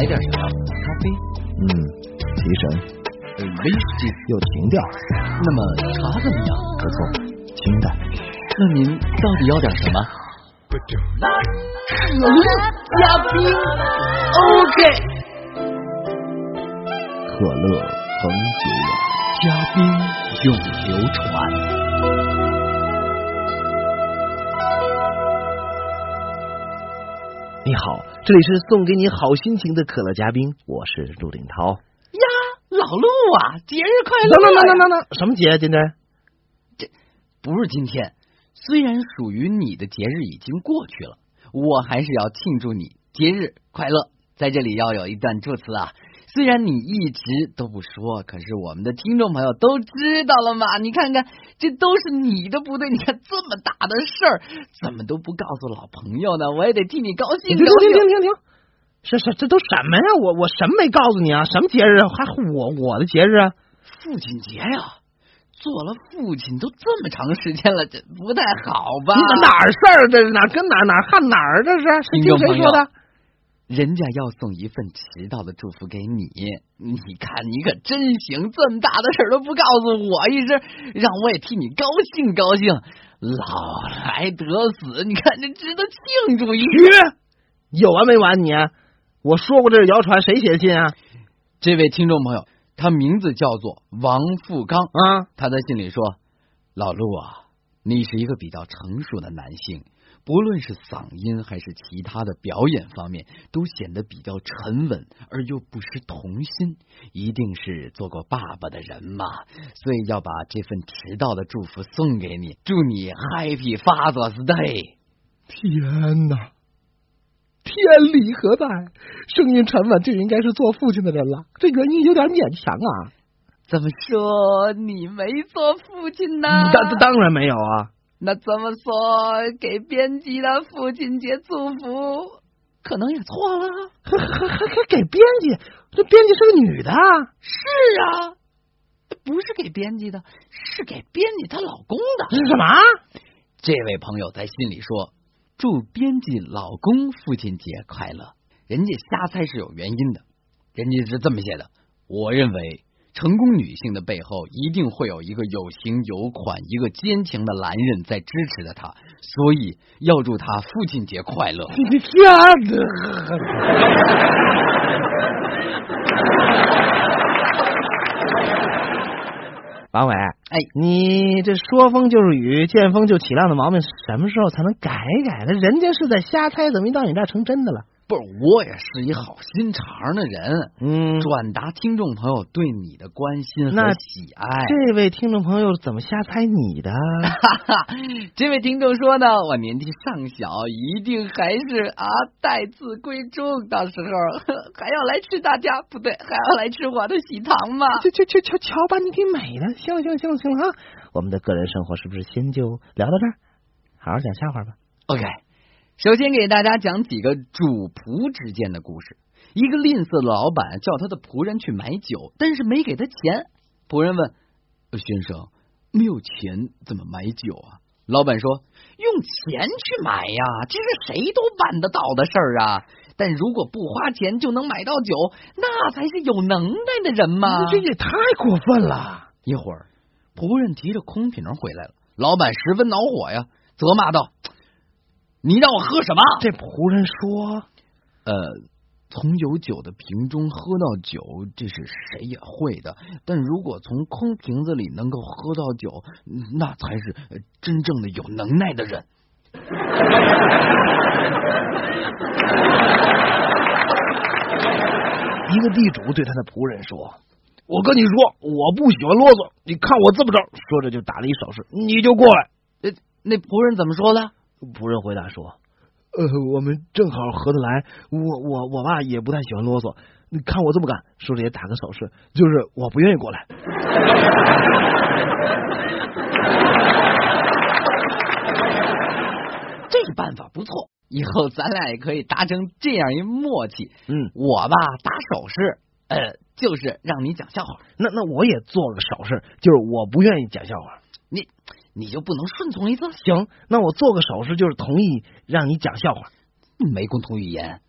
来点啥？咖啡？提神。威士忌又停掉。那么茶怎么样？不错，清淡。那您到底要点什么？加冰 ，OK。可乐恒久远，加冰永流传。你好，这里是送给你好心情的可乐嘉宾，我是陆林涛呀。老陆啊，节日快乐！等，什么节啊？今天这不是今天，虽然属于你的节日已经过去了，我还是要庆祝你节日快乐。在这里要有一段祝词啊，虽然你一直都不说，可是我们的听众朋友都知道了嘛。你看看，这都是你的不对，你看这么大的事儿，怎么都不告诉老朋友呢？我也得替你高兴。停！这都什么呀？我什么没告诉你啊？什么节日啊？还我的节日啊？父亲节呀、啊！做了父亲都这么长时间了，这不太好吧？你哪儿事儿？这哪跟哪汉哪儿？这是听谁说的？人家要送一份迟到的祝福给你，你看你可真行，这么大的事儿都不告诉我一声，让我也替你高兴高兴。老来得子，你看这值得庆祝一下。有完没完你、啊？我说过这是谣传，谁写的信啊？这位听众朋友，他名字叫做王富刚啊。他在信里说：“老陆啊，你是一个比较成熟的男性。”不论是嗓音还是其他的表演方面，都显得比较沉稳而又不失童心，一定是做过爸爸的人嘛，所以要把这份迟到的祝福送给你，祝你 Happy Father's Day。 天哪，天理何在？声音沉稳就应该是做父亲的人了，这原因有点勉强啊。怎么说你没做父亲呢？当然没有啊。那这么说，给编辑的父亲节祝福可能也错了。还给编辑？这编辑是个女的。是啊，不是给编辑的，是给编辑她老公的。什么？这位朋友在信里说，祝编辑老公父亲节快乐。人家瞎猜是有原因的，人家是这么写的：我认为成功女性的背后一定会有一个有型有款、一个坚强的男人在支持着她，所以要祝她父亲节快乐。天哪！王伟，哎，你这说风就是雨，见风就起浪的毛病，什么时候才能改一改呢？人家是在瞎猜，怎么一到你这成真的了？不是，我也是一好心肠的人，转达听众朋友对你的关心和喜爱。这位听众朋友怎么瞎猜你的？这位听众说呢，我年纪尚小，一定还是待字闺中，到时候还要来吃大家，不对，还要来吃我的喜糖嘛。瞧把你给美的。行了啊，我们的个人生活是不是先就聊到这儿？好好讲笑话吧。 OK，首先给大家讲几个主仆之间的故事。一个吝啬的老板叫他的仆人去买酒，但是没给他钱。仆人问：“先生，没有钱怎么买酒啊？”老板说：“用钱去买呀，这是谁都办得到的事儿啊。但如果不花钱就能买到酒，那才是有能耐的人嘛。”这也太过分了！一会儿，仆人提着空瓶回来了，老板十分恼火呀，责骂道：“你让我喝什么？”这仆人说：“从有酒的瓶中喝到酒，这是谁也会的。但如果从空瓶子里能够喝到酒，那才是真正的有能耐的人。”一个地主对他的仆人说：“我跟你说，我不喜欢啰嗦，你看我这么着。”说着就打了一手势，你就过来。那仆人怎么说的？仆人回答说：“我们正好合得来，我爸也不太喜欢啰嗦，你看我这么干。”说着也打个手势，就是我不愿意过来。这办法不错，以后咱俩也可以达成这样一默契。我吧打手势，就是让你讲笑话。那我也做个手势，就是我不愿意讲笑话。你就不能顺从一次？行，那我做个手势，就是同意让你讲笑话。没共同语言，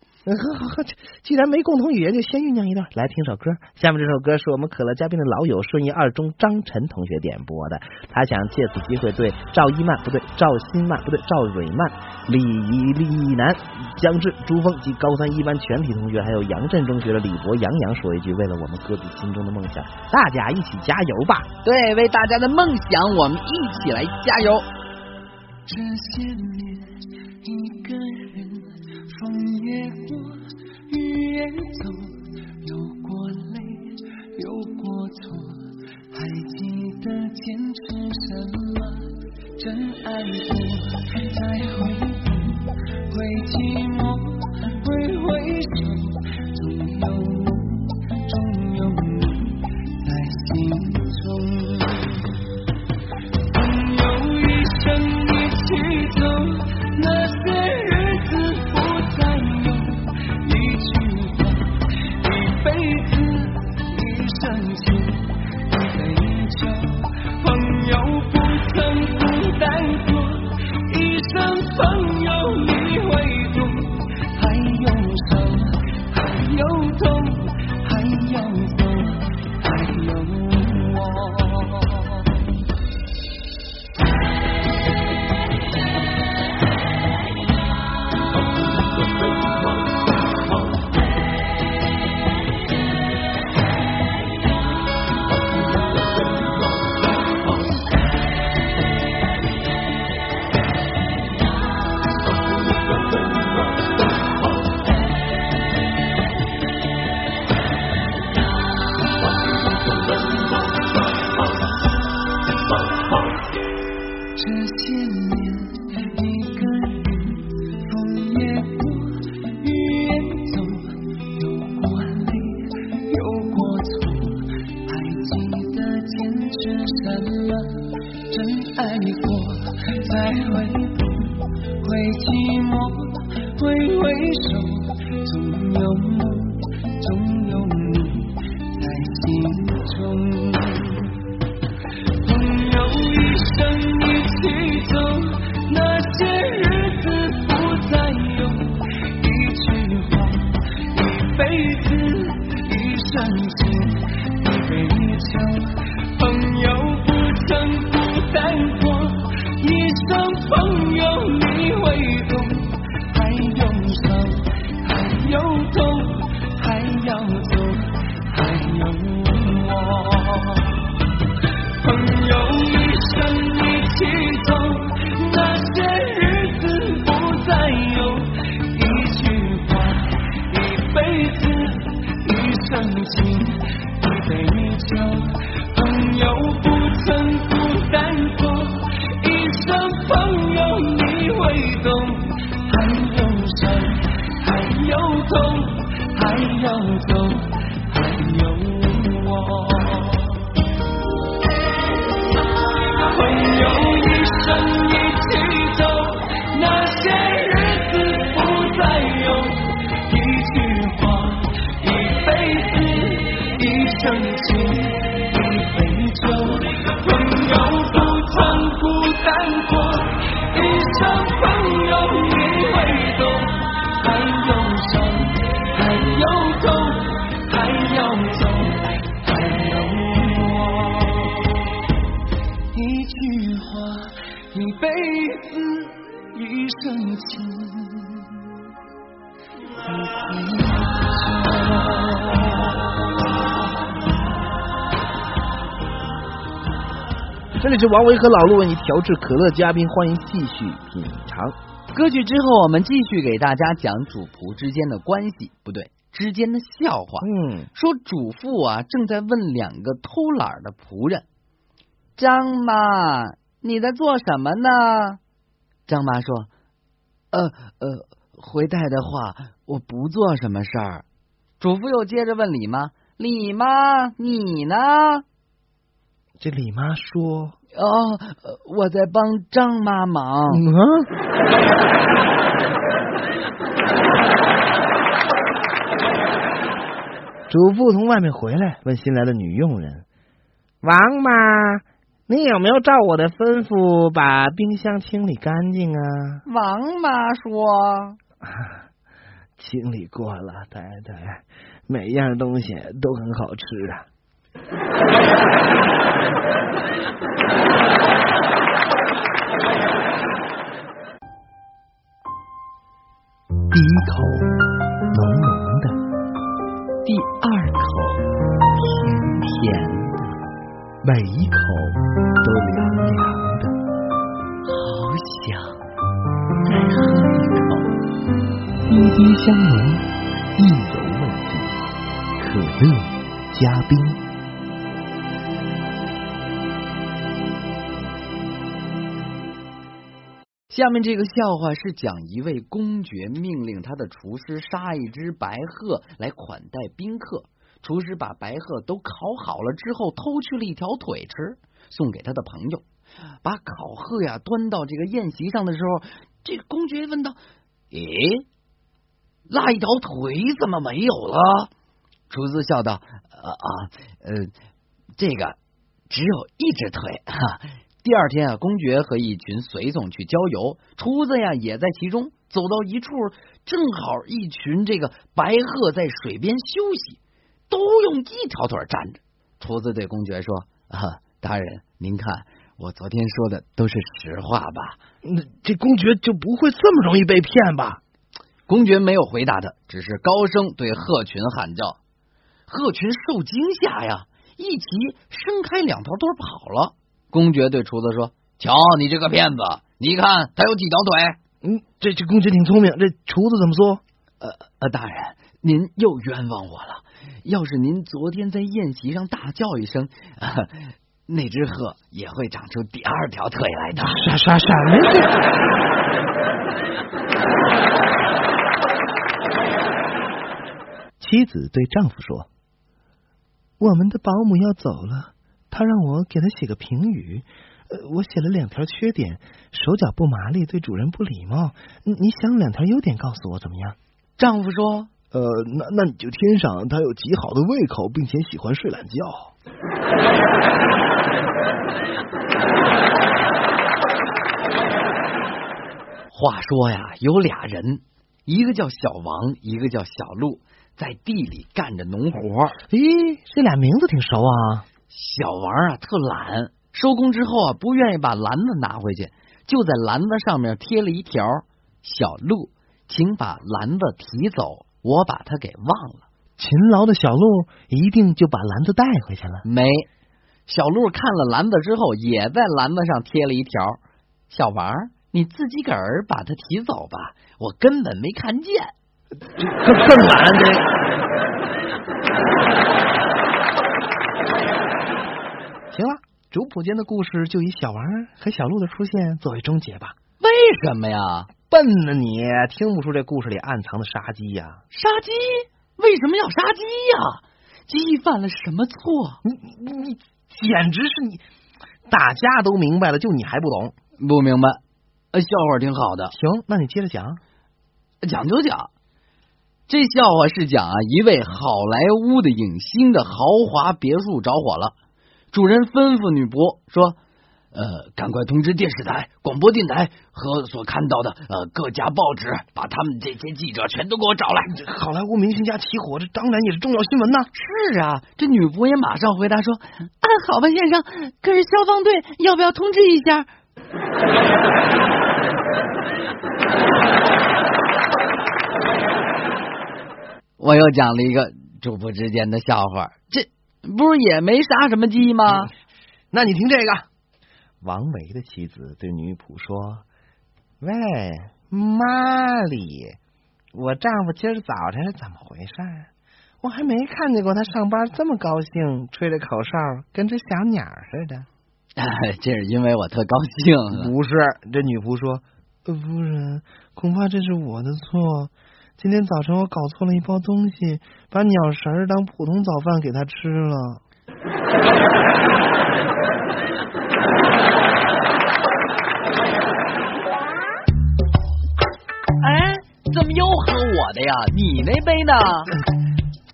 既然没共同语言，就先酝酿一段，来听首歌。下面这首歌是我们可乐嘉宾的老友顺义二中张晨同学点播的，他想借此机会对赵蕊曼、李楠、姜志、朱峰及高三一班全体同学，还有杨振中学的李博、杨说一句：为了我们各自心中的梦想，大家一起加油吧！对，为大家的梦想，我们一起来加油。这些年一个人风也过，雨也走，有过累，有过错，还记得坚持什么？真爱过，还在回头，会寂寞，会回首，总有梦，总有梦在心中，总有一生一起走，那些日子不再有，一句话，一辈子，一生情，一杯酒，朋友不曾孤单过，一生朋友你会懂，还有伤，还有痛，还有走，还有我。这里是王维和老陆为你调制可乐嘉宾，欢迎继续品尝歌曲。之后我们继续给大家讲主仆之间的关系，不对，之间的笑话。说主妇啊正在问两个偷懒的仆人：张妈，你在做什么呢？张妈说：回太太的话，我不做什么事儿。主妇又接着问李妈：李妈，你呢？这李妈说：我在帮张妈忙。主妇从外面回来，问新来的女佣人：王妈，你有没有照我的吩咐把冰箱清理干净啊？王妈说：清理过了，太太，每一样东西都很好吃的。第一口浓浓的，第二口甜甜的，每一口都凉凉的，好想再喝一口。滴滴香浓，意犹未尽，可乐加冰。下面这个笑话是讲一位公爵命令他的厨师杀一只白鹤来款待宾客，厨师把白鹤都烤好了之后偷去了一条腿吃，送给他的朋友。把烤鹤呀端到这个宴席上的时候，这个公爵问道：咦，那一条腿怎么没有了？厨师笑道：这个只有一只腿哈。第二天啊，公爵和一群随从去郊游，厨子呀也在其中。走到一处，正好一群这个白鹤在水边休息，都用一条腿站着。厨子对公爵说：大人，您看我昨天说的都是实话吧？这公爵就不会这么容易被骗吧？公爵没有回答他，只是高声对鹤群喊叫。鹤群受惊吓呀，一齐伸开两条腿跑了。公爵对厨子说：瞧你这个骗子，你看他有几条腿。这公爵挺聪明，这厨子怎么说？大人，您又冤枉我了，要是您昨天在宴席上大叫一声，那只鹤也会长出第二条腿来的。妻子对丈夫说：我们的保姆要走了，他让我给他写个评语，我写了2条缺点：手脚不麻利，对主人不礼貌。你想2条优点告诉我怎么样？丈夫说：那你就添上他有极好的胃口，并且喜欢睡懒觉。话说呀，有俩人，一个叫小王，一个叫小陆，在地里干着农活。咦，这俩名字挺熟啊。小王啊特懒，收工之后啊不愿意把篮子拿回去，就在篮子上面贴了一条：小鹿，请把篮子提走，我把它给忘了。勤劳的小鹿一定就把篮子带回去了。没，小鹿看了篮子之后，也在篮子上贴了一条：小王，你自己个儿把它提走吧，我根本没看见。更懒的。行了，主仆间的故事就以小王和小鹿的出现作为终结吧。为什么呀？笨呢你，听不出这故事里暗藏的杀机呀？杀机？为什么要杀鸡呀？鸡犯了什么错？你简直是你！大家都明白了，就你还不懂。不明白？笑话挺好的。行，那你接着讲。讲就讲。这笑话是讲一位好莱坞的影星的豪华别墅着火了。主人吩咐女仆说：赶快通知电视台、广播电台和所看到的各家报纸，把他们这些记者全都给我找来。这好莱坞明星家起火，这当然也是重要新闻呐。是啊，这女仆也马上回答说：好吧，先生，可是消防队要不要通知一下？我又讲了一个主仆之间的笑话，这不是也没杀什么鸡吗？那你听这个。王维的妻子对女仆说：喂，妈里，我丈夫今儿早晨是怎么回事？我还没看见过他上班这么高兴，吹着口哨跟只小鸟似的。这是因为我特高兴。不是，这女仆说：夫人，恐怕这是我的错，今天早晨我搞错了一包东西，把鸟食当普通早饭给他吃了。哎，怎么又喝我的呀？你那杯呢？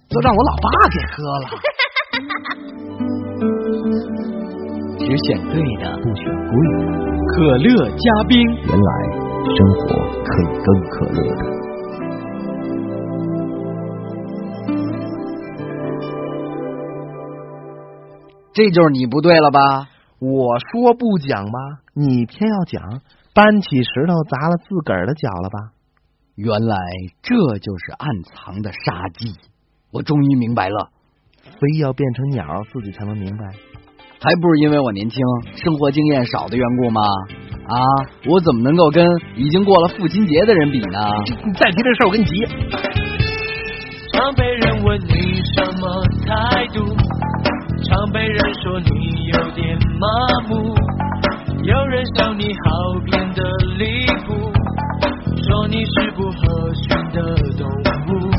都让我老爸给喝了。只选对的，不选贵的。可乐加冰，原来生活可以更可乐的。这就是你不对了吧？我说不讲吧，你偏要讲，搬起石头砸了自个儿的脚了吧？原来这就是暗藏的杀机，我终于明白了。非要变成鸟自己才能明白，还不是因为我年轻，生活经验少的缘故吗？啊，我怎么能够跟已经过了父亲节的人比呢？你再提这事我跟你急。常被人问你什么态度，常被人说你有点麻木，有人笑你好变得离谱，说你是不合群的动物，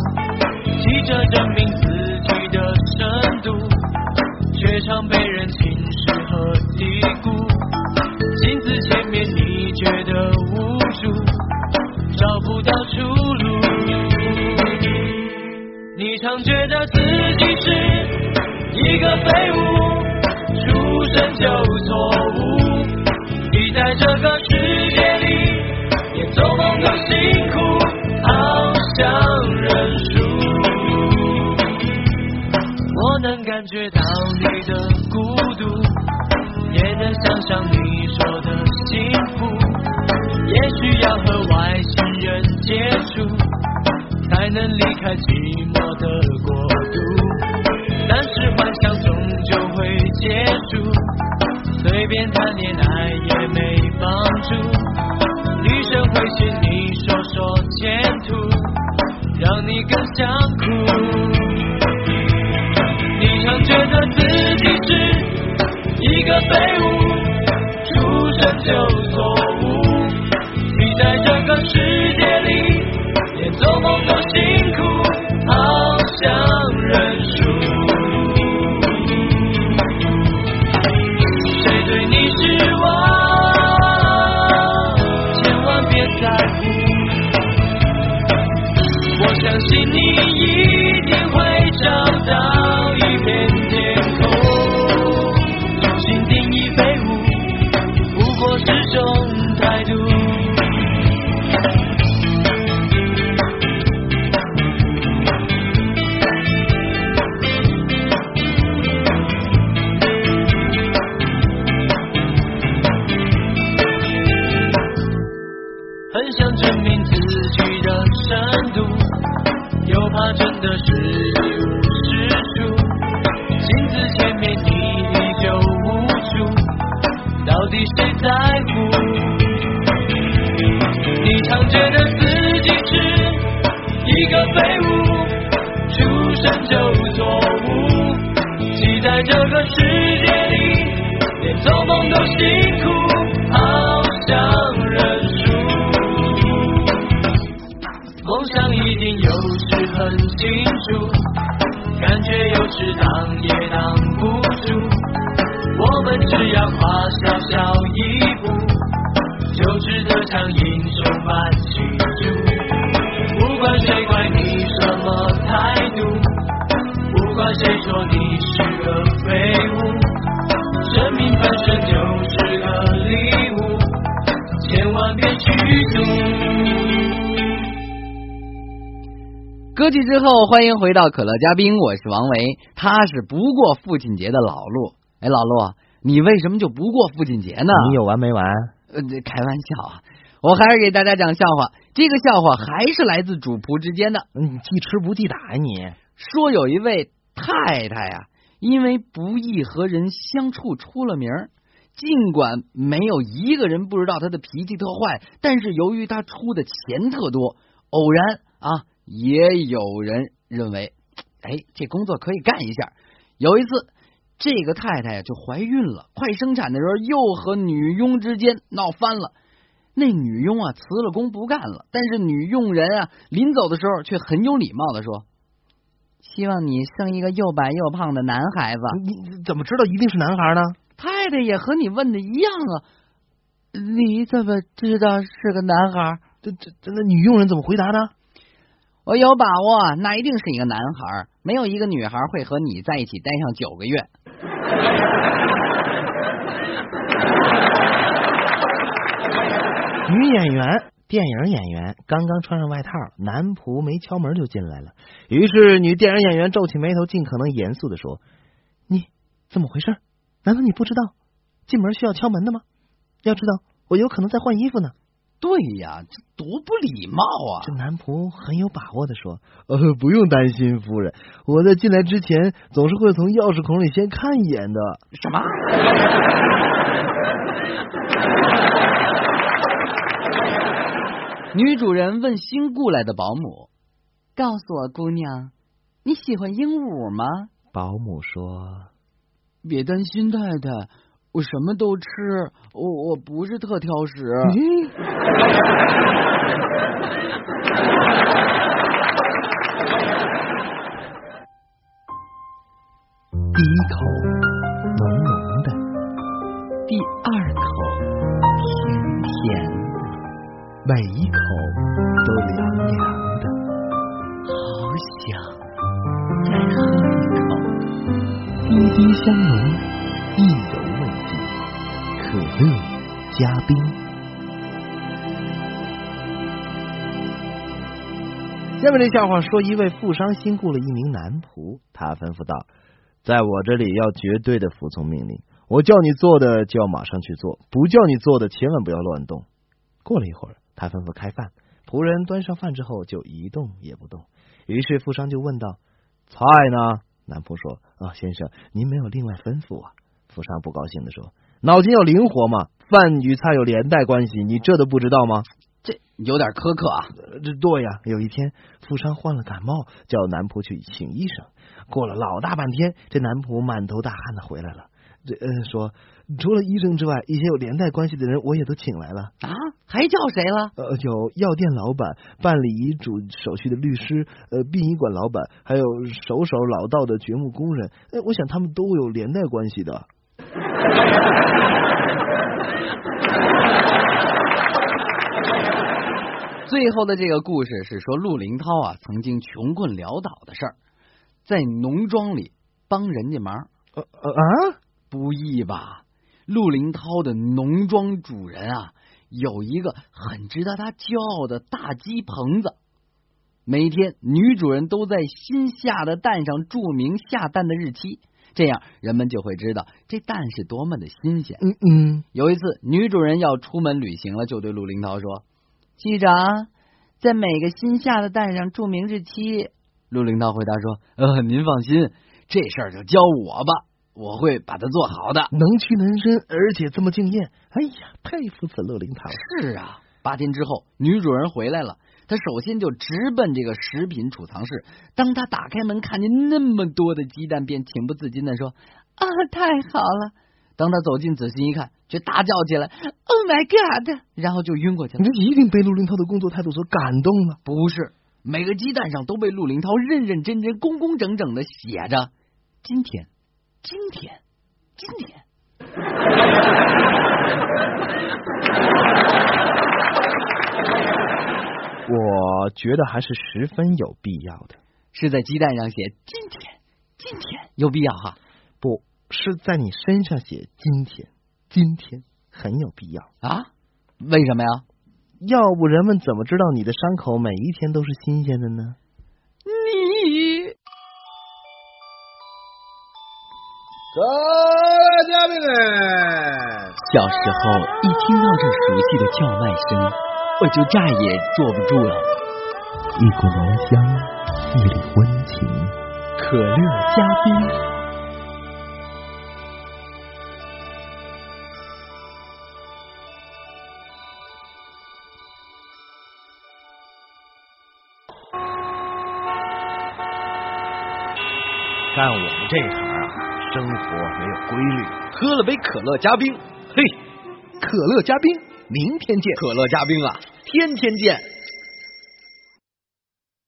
急着证明自己的深度，却常被人轻视和低估，镜子前面你觉得无助，找不到出路，你常觉得自己是一个废物，出生就错误，你在这个世界里也做梦都辛苦，好想认输，我能感觉到你的孤独，也能想象你说的幸福，也需要和外星人接触，才能离开寂寞的国度，但是幻想终究会结束，随便谈恋爱也没帮助，女生会嫌你说说前途，让你更想哭，你常觉得自己是一个废物，出生就错误，你在这个世界里连做梦都辛苦，好想认输，谁对你失望千万别在乎，我相信你一定会找到一片天空，重新定义废物不过是种态度，很想证明自己的深度，又怕真的是一无是处，镜子前面你依旧无助，到底谁在乎，你常觉得自己是一个废物，出生就错误，挤在这个世界里连做梦都辛苦，好想认输，梦想一定有时很清楚，感觉有时挡也挡不住，我们只要跨小小一步，就值得唱英雄般庆祝，不管谁怪你什么态度，不管谁说你是个废物，生命本身就是个礼物，千万别虚度。歌曲之后，欢迎回到可乐嘉宾，我是王维，他是不过父亲节的老陆。哎，老陆，你为什么就不过父亲节呢？你有完没完？开玩笑啊，我还是给大家讲笑话。这个笑话还是来自主仆之间的。你记吃不记打呀你？说有一位太太啊，因为不易和人相处出了名，尽管没有一个人不知道她的脾气特坏，但是由于她出的钱特多，偶然啊。也有人认为，哎，这工作可以干一下。有一次，这个太太就怀孕了，快生产的时候又和女佣之间闹翻了。那女佣啊辞了工不干了，但是女佣人啊临走的时候却很有礼貌的说：“希望你生一个又白又胖的男孩子。”你怎么知道一定是男孩呢？太太也和你问的一样啊，你怎么知道是个男孩？这女佣人怎么回答呢？我有把握，那一定是一个男孩，没有一个女孩会和你在一起待上9个月。女演员，电影演员，刚刚穿上外套，男仆没敲门就进来了。于是女电影演员皱起眉头，尽可能严肃地说：“你怎么回事？难道你不知道进门需要敲门的吗？要知道我有可能在换衣服呢。对呀，这多不礼貌啊。这男仆很有把握的说，不用担心夫人，我在进来之前总是会从钥匙孔里先看一眼的。什么？女主人问新雇来的保姆，告诉我姑娘，你喜欢鹦鹉吗？保姆说，别担心太太，我什么都吃，我不是特挑食。第一口浓浓的，第二口甜甜的，每一口都凉凉的，好想再喝一口。滴滴香浓，意犹未尽，可乐加冰。下面这笑话说，一位富商新雇了一名男仆，他吩咐道，在我这里要绝对的服从命令，我叫你做的就要马上去做，不叫你做的千万不要乱动。过了一会儿，他吩咐开饭，仆人端上饭之后就一动也不动。于是富商就问道，菜呢？男仆说，先生，您没有另外吩咐啊。富商不高兴的说，脑筋要灵活嘛，饭与菜有连带关系，你这都不知道吗？这有点苛刻啊。这对呀。有一天富商患了感冒，叫男仆去请医生，过了老大半天，这男仆满头大汗的回来了，说除了医生之外，一些有连带关系的人我也都请来了。啊，还叫谁了？有药店老板、办理遗嘱手续的律师、殡仪馆老板，还有首首老道的掘墓工人。我想他们都有连带关系的。最后的这个故事是说，陆林涛曾经穷困潦倒的事儿，在农庄里帮人家忙。不易吧？陆林涛的农庄主人有一个很值得他骄傲的大鸡棚子，每天女主人都在新下的蛋上注明下蛋的日期，这样人们就会知道这蛋是多么的新鲜。有一次女主人要出门旅行了，就对陆林涛说，记长，在每个新下的蛋上注明日期。陆林涛回答说，您放心，这事儿就交我吧，我会把它做好的。能屈能伸，而且这么敬业，哎呀，佩服死陆林涛。是啊，8天之后女主人回来了，她首先就直奔这个食品储藏室，当她打开门看见那么多的鸡蛋，便情不自禁的说，太好了。当她走近仔细一看，却大叫起来 Oh my god， 然后就晕过去了。你一定被陆林涛的工作态度所感动了。不是，每个鸡蛋上都被陆林涛认认真真工工整整的写着今天。我觉得还是十分有必要的，是在鸡蛋上写今天有必要哈？不是，在你身上写今天很有必要啊？为什么呀？要不人们怎么知道你的伤口每一天都是新鲜的呢？各位嘉宾们，小时候一听到这熟悉的叫卖声，我就再也坐不住了。一股浓香，一缕温情，可乐加冰。干我们这行生活没有规律，喝了杯可乐加冰，嘿，可乐加冰，明天见。可乐加冰啊，天天见。